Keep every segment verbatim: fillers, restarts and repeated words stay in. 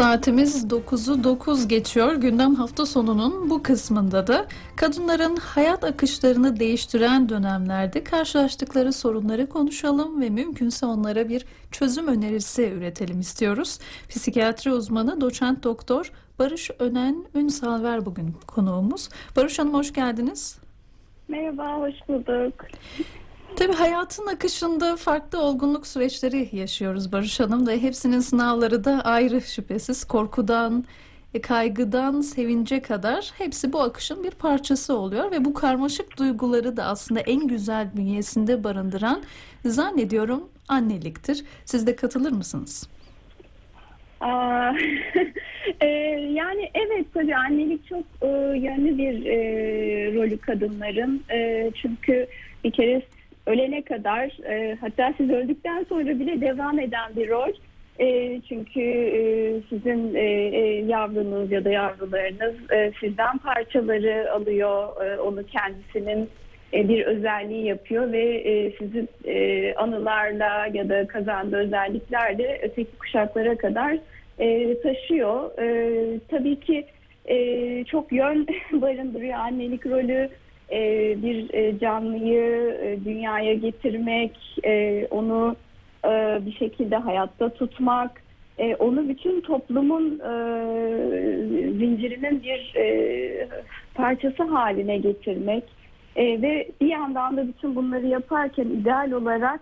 Saatimiz dokuzu dokuz geçiyor. Gündem hafta sonunun bu kısmında da kadınların hayat akışlarını değiştiren dönemlerde karşılaştıkları sorunları konuşalım ve mümkünse onlara bir çözüm önerisi üretelim istiyoruz. Psikiyatri uzmanı doçent doktor Barış Önen Ünsalver bugün konuğumuz. Barış Hanım hoş geldiniz. Merhaba, hoş bulduk. Tabii hayatın akışında farklı olgunluk süreçleri yaşıyoruz Barış Hanım da. Hepsinin sınavları da ayrı şüphesiz. Korkudan, kaygıdan, sevince kadar hepsi bu akışın bir parçası oluyor. Ve bu karmaşık duyguları da aslında en güzel bünyesinde barındıran zannediyorum anneliktir. Siz de katılır mısınız? Aa, e, yani evet, tabii annelik çok e, yönlü bir e, rolü kadınların. E, çünkü bir kere ölene kadar, e, hatta siz öldükten sonra bile devam eden bir rol. E, çünkü e, sizin e, yavrunuz ya da yavrularınız e, sizden parçaları alıyor, e, onu kendisinin e, bir özelliği yapıyor ve e, sizin e, anılarla ya da kazandığı özelliklerle öteki kuşaklara kadar e, taşıyor. E, tabii ki e, çok yön barındırıyor annelik rolü. Bir canlıyı dünyaya getirmek, onu bir şekilde hayatta tutmak, onu bütün toplumun zincirinin bir parçası haline getirmek ve bir yandan da bütün bunları yaparken ideal olarak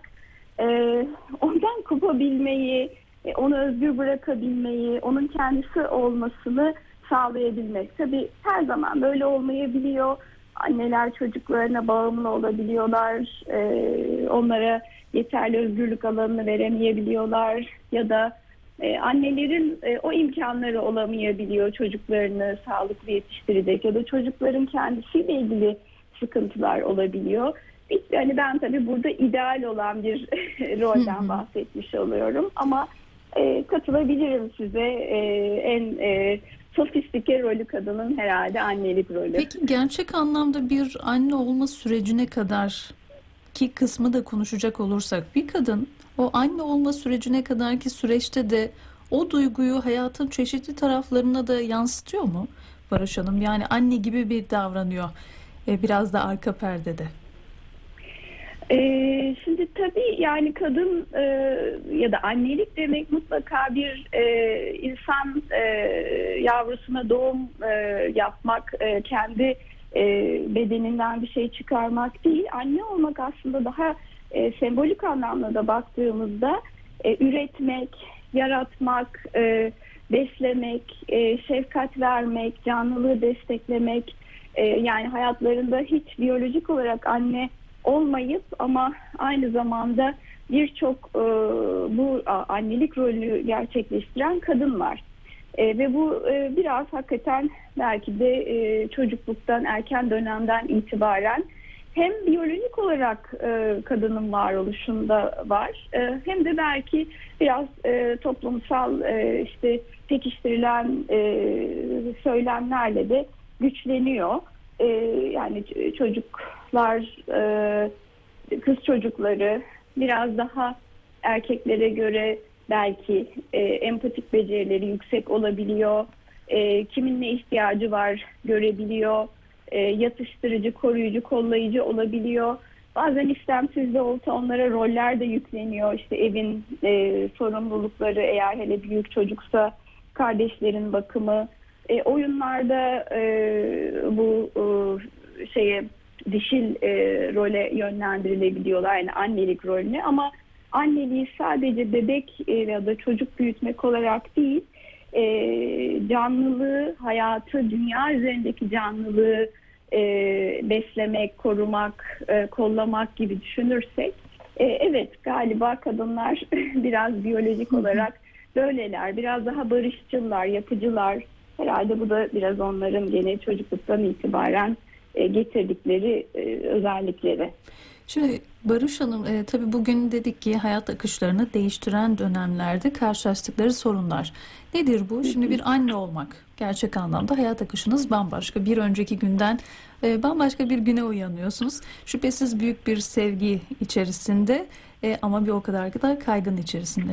ondan kopabilmeyi, onu özgür bırakabilmeyi, onun kendisi olmasını sağlayabilmek. Tabii her zaman böyle olmayabiliyor. Anneler çocuklarına bağımlı olabiliyorlar, ee, onlara yeterli özgürlük alanını veremeyebiliyorlar ya da e, annelerin e, o imkanları olamayabiliyor çocuklarını sağlıklı yetiştirecek ya da çocukların kendisiyle ilgili sıkıntılar olabiliyor. Yani ben tabii burada ideal olan bir rolden bahsetmiş oluyorum ama e, katılabilirim size e, en... E, sofistike rolü kadının herhalde annelik rolü. Peki gerçek anlamda bir anne olma sürecine kadar ki kısmı da konuşacak olursak, bir kadın o anne olma sürecine kadarki süreçte de o duyguyu hayatın çeşitli taraflarına da yansıtıyor mu Barış Hanım? Yani anne gibi bir davranıyor biraz da arka perdede. Ee, şimdi tabii yani kadın e, ya da annelik demek mutlaka bir e, insan e, yavrusuna doğum e, yapmak, e, kendi e, bedeninden bir şey çıkarmak değil. Anne olmak aslında daha e, sembolik anlamda da baktığımızda e, üretmek, yaratmak, e, beslemek, e, şefkat vermek, canlılığı desteklemek. E, yani hayatlarında hiç biyolojik olarak anne olmayıp ama aynı zamanda birçok e, bu annelik rolünü gerçekleştiren kadın var. E, ve bu e, biraz hakikaten belki de e, çocukluktan, erken dönemden itibaren hem biyolojik olarak e, kadının varoluşunda var e, hem de belki biraz e, toplumsal e, işte pekiştirilen e, söylemlerle de güçleniyor. E, yani çocuk kız çocukları biraz daha erkeklere göre belki e, empatik becerileri yüksek olabiliyor. E, kimin ne ihtiyacı var görebiliyor. E, yatıştırıcı, koruyucu, kollayıcı olabiliyor. Bazen istemsiz de olsa onlara roller de yükleniyor. İşte evin e, sorumlulukları, eğer hele büyük çocuksa kardeşlerin bakımı. E, oyunlarda e, bu e, şeye... dişil e, role yönlendirilebiliyorlar, yani annelik rolüne, ama anneliği sadece bebek e, ya da çocuk büyütmek olarak değil, e, canlılığı, hayatı, dünya üzerindeki canlılığı e, beslemek, korumak, e, kollamak gibi düşünürsek e, evet galiba kadınlar biraz biyolojik olarak böyleler, biraz daha barışçılar, yapıcılar. Herhalde bu da biraz onların gene çocukluktan itibaren getirdikleri özellikleri. Şimdi Barış Hanım, e, tabii bugün dedik ki hayat akışlarını değiştiren dönemlerde karşılaştıkları sorunlar. Nedir bu? Şimdi bir anne olmak. Gerçek anlamda hayat akışınız bambaşka. Bir önceki günden e, bambaşka bir güne uyanıyorsunuz. Şüphesiz büyük bir sevgi içerisinde e, ama bir o kadar kadar kaygın içerisinde.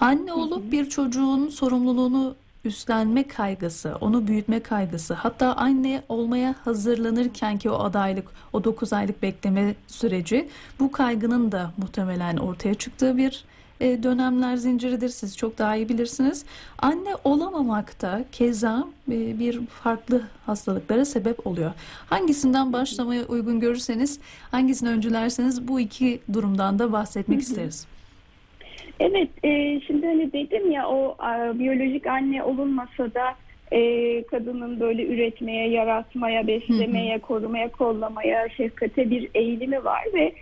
Anne olup bir çocuğun sorumluluğunu üstlenme kaygısı, onu büyütme kaygısı, hatta anne olmaya hazırlanırken ki o adaylık, o dokuz aylık bekleme süreci bu kaygının da muhtemelen ortaya çıktığı bir e, dönemler zinciridir. Siz çok daha iyi bilirsiniz. Anne olamamakta keza e, bir farklı hastalıklara sebep oluyor. Hangisinden başlamaya uygun görürseniz, hangisini öncülerseniz bu iki durumdan da bahsetmek isteriz. Evet, e, şimdi hani dedim ya, o a, biyolojik anne olunmasa da e, kadının böyle üretmeye, yaratmaya, beslemeye, hı hı. korumaya, kollamaya, şefkate bir eğilimi var ve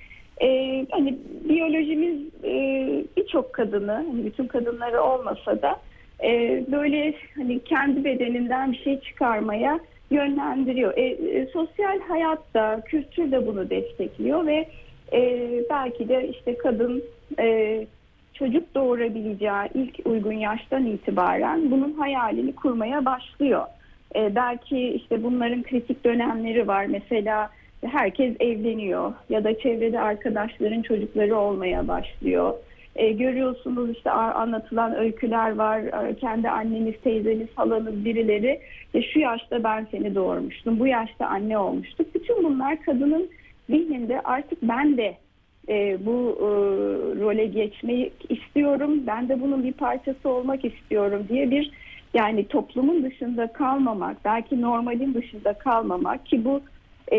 e, hani biyolojimiz e, birçok kadını, hani bütün kadınları olmasa da e, böyle hani kendi bedeninden bir şey çıkarmaya yönlendiriyor. E, e, sosyal hayat da, kültür de bunu destekliyor ve e, belki de işte kadın e, çocuk doğurabileceği ilk uygun yaştan itibaren bunun hayalini kurmaya başlıyor. Ee, belki işte bunların kritik dönemleri var. Mesela herkes evleniyor ya da çevrede arkadaşların çocukları olmaya başlıyor. Ee, görüyorsunuz işte anlatılan öyküler var. Kendi anneniz, teyzeniz, halanız, birileri e şu yaşta ben seni doğurmuştum, bu yaşta anne olmuştuk. Bütün bunlar kadının zihninde artık ben de E, bu e, role geçmeyi istiyorum, ben de bunun bir parçası olmak istiyorum diye bir, yani toplumun dışında kalmamak, belki normalin dışında kalmamak ki bu e,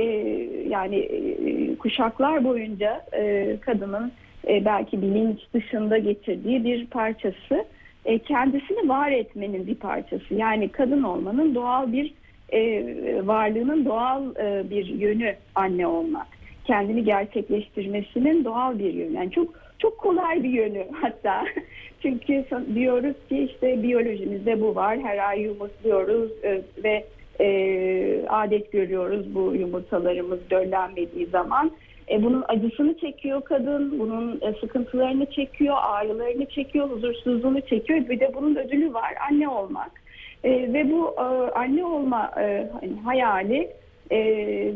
yani e, kuşaklar boyunca e, kadının e, belki bilinç dışında getirdiği bir parçası, e, kendisini var etmenin bir parçası, yani kadın olmanın doğal bir e, varlığının doğal e, bir yönü anne olmak. Kendini gerçekleştirmesinin doğal bir yönü. Yani çok çok kolay bir yönü hatta. Çünkü diyoruz ki işte biyolojimizde bu var. Her ay yumurtluyoruz ve e, adet görüyoruz bu yumurtalarımız döllenmediği zaman. E, bunun acısını çekiyor kadın. Bunun sıkıntılarını çekiyor, ağrılarını çekiyor, huzursuzluğunu çekiyor. Bir de bunun ödülü var, anne olmak. E, ve bu e, anne olma e, hayali E,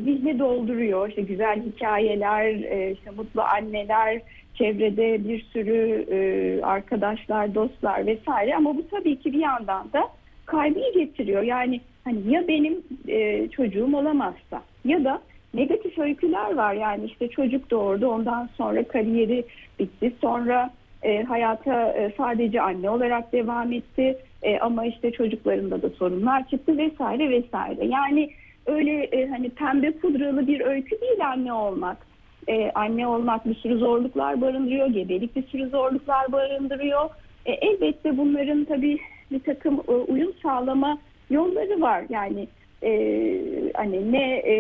zihni dolduruyor. İşte güzel hikayeler, e, işte mutlu anneler, çevrede bir sürü e, arkadaşlar, dostlar vesaire. Ama bu tabii ki bir yandan da kaygıyı getiriyor. Yani hani ya benim e, çocuğum olamazsa, ya da negatif öyküler var. Yani işte çocuk doğurdu, ondan sonra kariyeri bitti, sonra e, hayata e, sadece anne olarak devam etti. E, ama işte çocuklarında da sorunlar çıktı vesaire vesaire. Yani öyle e, hani pembe pudralı bir öykü değil anne olmak. E, anne olmak bir sürü zorluklar barındırıyor, gebelik bir sürü zorluklar barındırıyor. E, elbette bunların tabii bir takım e, uyum sağlama yolları var. Yani e, hani ne e,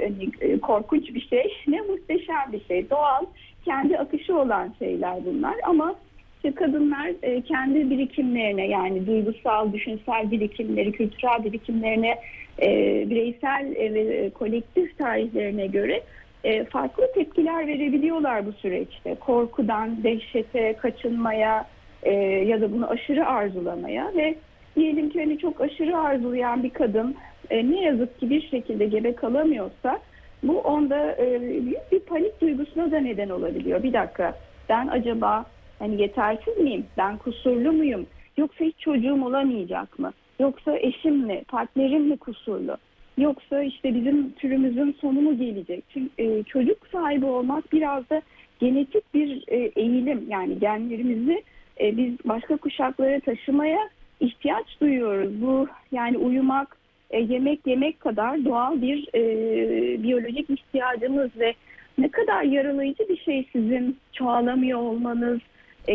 hani, korkunç bir şey, ne muhteşem bir şey. Doğal, kendi akışı olan şeyler bunlar. Ama işte kadınlar e, kendi birikimlerine, yani duygusal, düşünsel birikimleri, kültürel birikimlerine, E, bireysel ve kolektif tarihlerine göre e, farklı tepkiler verebiliyorlar bu süreçte. Korkudan, dehşete, kaçınmaya e, ya da bunu aşırı arzulamaya. Ve diyelim ki hani çok aşırı arzulayan bir kadın e, ne yazık ki bir şekilde gebe kalamıyorsa, bu onda e, büyük bir panik duygusuna da neden olabiliyor. Bir dakika, ben acaba hani yetersiz miyim, ben kusurlu muyum, yoksa hiç çocuğum olamayacak mı? Yoksa eşim mi, partnerim mi kusurlu? Yoksa işte bizim türümüzün sonu mu gelecek? Çünkü e, çocuk sahibi olmak biraz da genetik bir e, eğilim. Yani genlerimizi e, biz başka kuşaklara taşımaya ihtiyaç duyuyoruz. Bu yani uyumak, e, yemek yemek kadar doğal bir e, biyolojik ihtiyacımız ve ne kadar yaralayıcı bir şey sizin çoğalamıyor olmanız,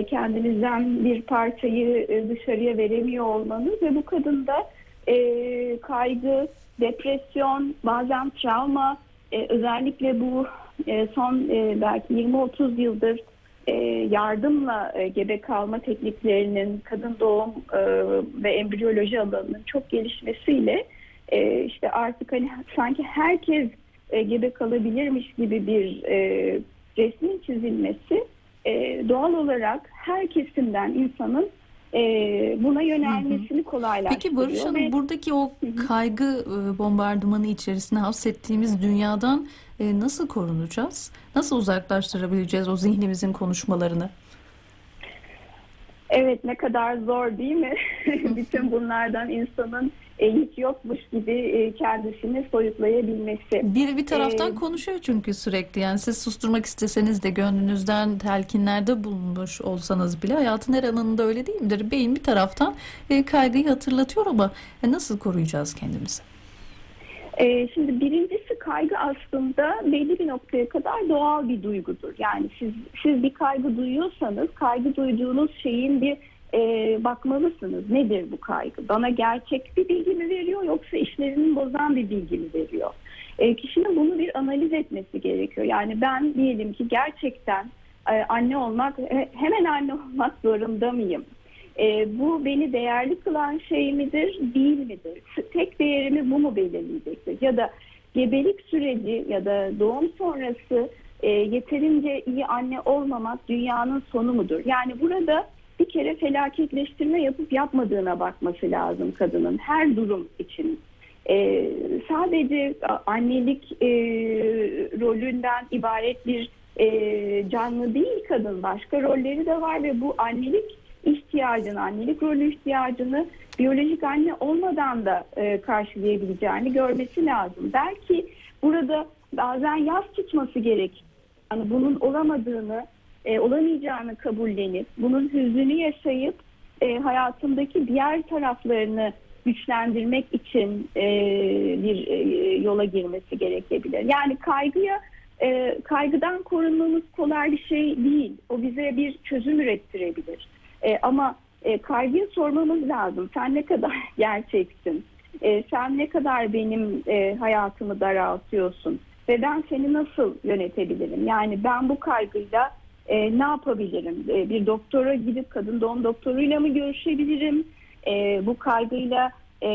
kendinizden bir parçayı dışarıya veremiyor olmanız ve bu kadında e, kaygı, depresyon, bazen travma, e, özellikle bu e, son e, belki yirmi otuz yıldır e, yardımla e, gebe kalma tekniklerinin, kadın doğum e, ve embriyoloji alanının çok gelişmesiyle e, işte artık hani sanki herkes e, gebe kalabilirmiş gibi bir e, resmin çizilmesi, Ee, doğal olarak her kesimden insanın e, buna yönelmesini kolaylaştırıyor. Peki Barış Hanım, ve buradaki o kaygı e, bombardımanı içerisine hapsettiğimiz dünyadan e, nasıl korunacağız? Nasıl uzaklaştırabileceğiz o zihnimizin konuşmalarını? Evet, ne kadar zor değil mi? Bütün bunlardan insanın e, hiç yokmuş gibi e, kendisini soyutlayabilmesi. Bir bir taraftan ee, konuşuyor çünkü sürekli. Yani siz susturmak isteseniz de, gönlünüzden telkinlerde bulunmuş olsanız bile, hayatın her anında öyle değil midir? Beyin bir taraftan e, kaygıyı hatırlatıyor ama e, nasıl koruyacağız kendimizi? E, şimdi birincisi, kaygı aslında belli bir noktaya kadar doğal bir duygudur. Yani siz siz bir kaygı duyuyorsanız, kaygı duyduğunuz şeyin bir e, bakmalısınız. Nedir bu kaygı? Bana gerçek bir bilgi mi veriyor, yoksa işlerini bozan bir bilgi mi veriyor? E, kişinin bunu bir analiz etmesi gerekiyor. Yani ben diyelim ki gerçekten e, anne olmak, hemen anne olmak zorunda mıyım? E, bu beni değerli kılan şey midir, değil midir? Tek değerimi bu mu belirleyecektir? Ya da gebelik süreci ya da doğum sonrası e, yeterince iyi anne olmamak dünyanın sonu mudur? Yani burada bir kere felaketleştirme yapıp yapmadığına bakması lazım kadının, her durum için. E, sadece annelik e, rolünden ibaret bir e, canlı değil kadın, başka rolleri de var ve bu annelik ihtiyacını, annelik rolü ihtiyacını biyolojik anne olmadan da e, karşılayabileceğini görmesi lazım. Belki burada bazen yas tutması gerek. Yani bunun olamadığını, e, olamayacağını kabullenip, bunun hüznünü yaşayıp e, hayatındaki diğer taraflarını güçlendirmek için e, bir e, yola girmesi gerekebilir. Yani kaygıya e, kaygıdan korunmamız kolay bir şey değil. O bize bir çözüm ürettirebilir. E, ama e, kaygıya sormamız lazım. Sen ne kadar gerçeksin? E, sen ne kadar benim e, hayatımı daraltıyorsun? Ve ben seni nasıl yönetebilirim? Yani ben bu kaygıyla e, ne yapabilirim? E, bir doktora gidip kadın doğum doktoruyla mı görüşebilirim? E, bu kaygıyla e,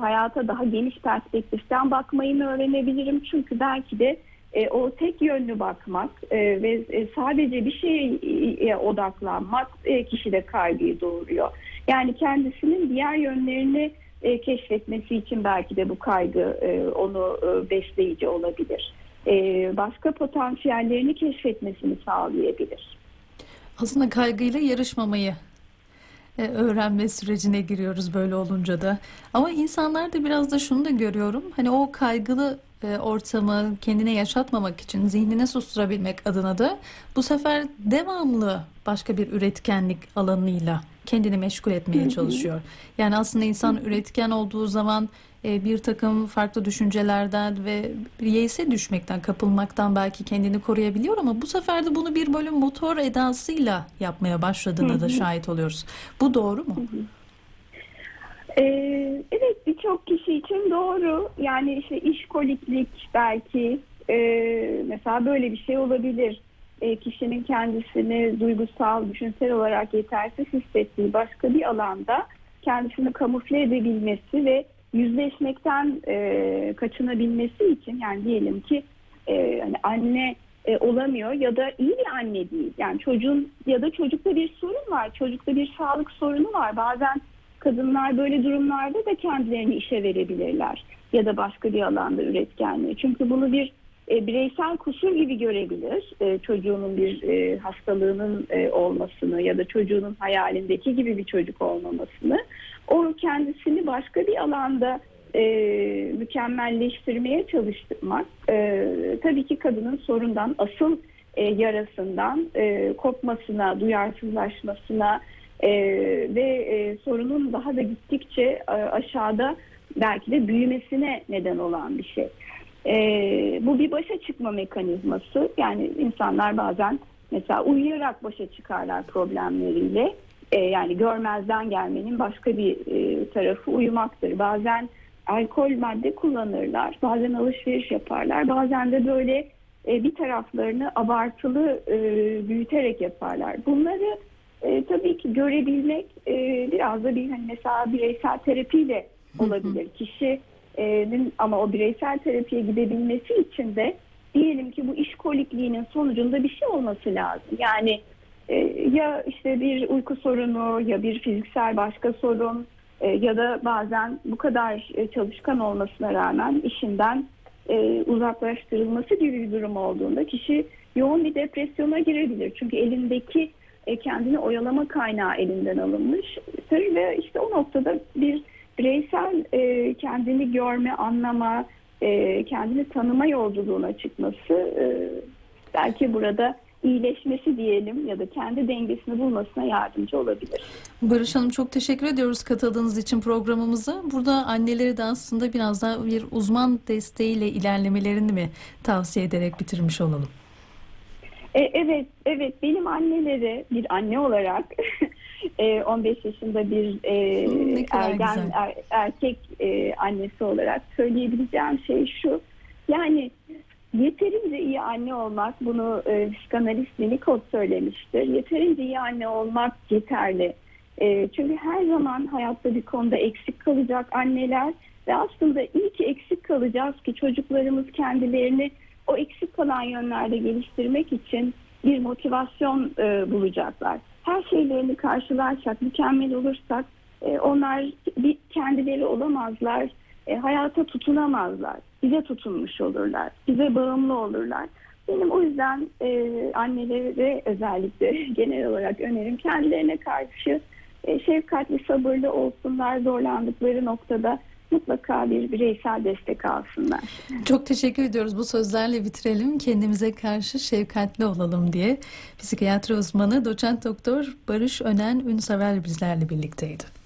hayata daha geniş perspektiften bakmayı mı öğrenebilirim? Çünkü belki de E, o tek yönlü bakmak e, ve e, sadece bir şeye odaklanmak e, kişide kaygıyı doğuruyor. Yani kendisinin diğer yönlerini e, keşfetmesi için belki de bu kaygı e, onu e, besleyici olabilir. E, başka potansiyellerini keşfetmesini sağlayabilir. Aslında kaygıyla yarışmamayı öğrenme sürecine giriyoruz böyle olunca da. Ama insanlar da biraz da şunu da görüyorum. Hani o kaygılı ortamı kendine yaşatmamak için, zihnine susturabilmek adına da bu sefer devamlı başka bir üretkenlik alanıyla kendini meşgul etmeye çalışıyor. Yani aslında insan üretken olduğu zaman bir takım farklı düşüncelerden ve yeyse düşmekten, kapılmaktan belki kendini koruyabiliyor ama bu sefer de bunu bir böyle motor edasıyla yapmaya başladığına da şahit oluyoruz. Bu doğru mu? Ee, evet, birçok kişi için doğru. Yani işte işkoliklik belki e, mesela böyle bir şey olabilir. E, kişinin kendisini duygusal, düşünsel olarak yetersiz hissettiği başka bir alanda kendisini kamufle edebilmesi ve yüzleşmekten e, kaçınabilmesi için, yani diyelim ki e, yani anne e, olamıyor ya da iyi bir anne değil. Yani çocuğun ya da çocukta bir sorun var, çocukta bir sağlık sorunu var. Bazen kadınlar böyle durumlarda da kendilerini işe verebilirler ya da başka bir alanda üretkenliği. Çünkü bunu bir e, bireysel kusur gibi görebilir. E, çocuğunun bir e, hastalığının e, olmasını ya da çocuğunun hayalindeki gibi bir çocuk olmamasını. O kendisini başka bir alanda e, mükemmelleştirmeye çalışmak e, tabii ki kadının sorundan, asıl e, yarasından e, kopmasına, duyarsızlaşmasına, Ee, ve e, sorunun daha da gittikçe e, aşağıda belki de büyümesine neden olan bir şey. E, bu bir başa çıkma mekanizması. Yani insanlar bazen mesela uyuyarak başa çıkarlar problemleriyle. E, yani görmezden gelmenin başka bir e, tarafı uyumaktır. Bazen alkol madde kullanırlar, bazen alışveriş yaparlar, bazen de böyle e, bir taraflarını abartılı e, büyüterek yaparlar. Bunları E, tabii ki görebilmek e, biraz da bir hani mesela bireysel terapiyle olabilir. Kişinin ama o bireysel terapiye gidebilmesi için de diyelim ki bu işkolikliğinin sonucunda bir şey olması lazım. Yani e, ya işte bir uyku sorunu, ya bir fiziksel başka sorun e, ya da bazen bu kadar çalışkan olmasına rağmen işinden e, uzaklaştırılması gibi bir durum olduğunda kişi yoğun bir depresyona girebilir. Çünkü elindeki kendini oyalama kaynağı elinden alınmış ve işte o noktada bir bireysel kendini görme, anlama, kendini tanıma yolculuğuna çıkması, belki burada iyileşmesi diyelim ya da kendi dengesini bulmasına yardımcı olabilir. Barış Hanım, çok teşekkür ediyoruz katıldığınız için programımıza. Burada anneleri de aslında biraz daha bir uzman desteğiyle ilerlemelerini mi tavsiye ederek bitirmiş olalım? E, evet, evet. Benim annelere, bir anne olarak on beş yaşında bir e, ergen, er, erkek e, annesi olarak söyleyebileceğim şey şu. Yani yeterince iyi anne olmak, bunu e, psikanalist Winnicott söylemiştir. Yeterince iyi anne olmak yeterli. E, çünkü her zaman hayatta bir konuda eksik kalacak anneler ve aslında iyi ki eksik kalacağız ki çocuklarımız kendilerini o eksik kalan yönlerde geliştirmek için bir motivasyon e, bulacaklar. Her şeylerini karşılarsak, mükemmel olursak e, onlar bir kendileri olamazlar, e, hayata tutunamazlar. Bize tutunmuş olurlar, bize bağımlı olurlar. Benim o yüzden e, annelere özellikle genel olarak önerim, kendilerine karşı e, şefkatli, sabırlı olsunlar, zorlandıkları noktada mutlaka bir bireysel destek alsınlar. Çok teşekkür ediyoruz. Bu sözlerle bitirelim. Kendimize karşı şefkatli olalım diye psikiyatri uzmanı doçent doktor Barış Önen Ünsalver bizlerle birlikteydi.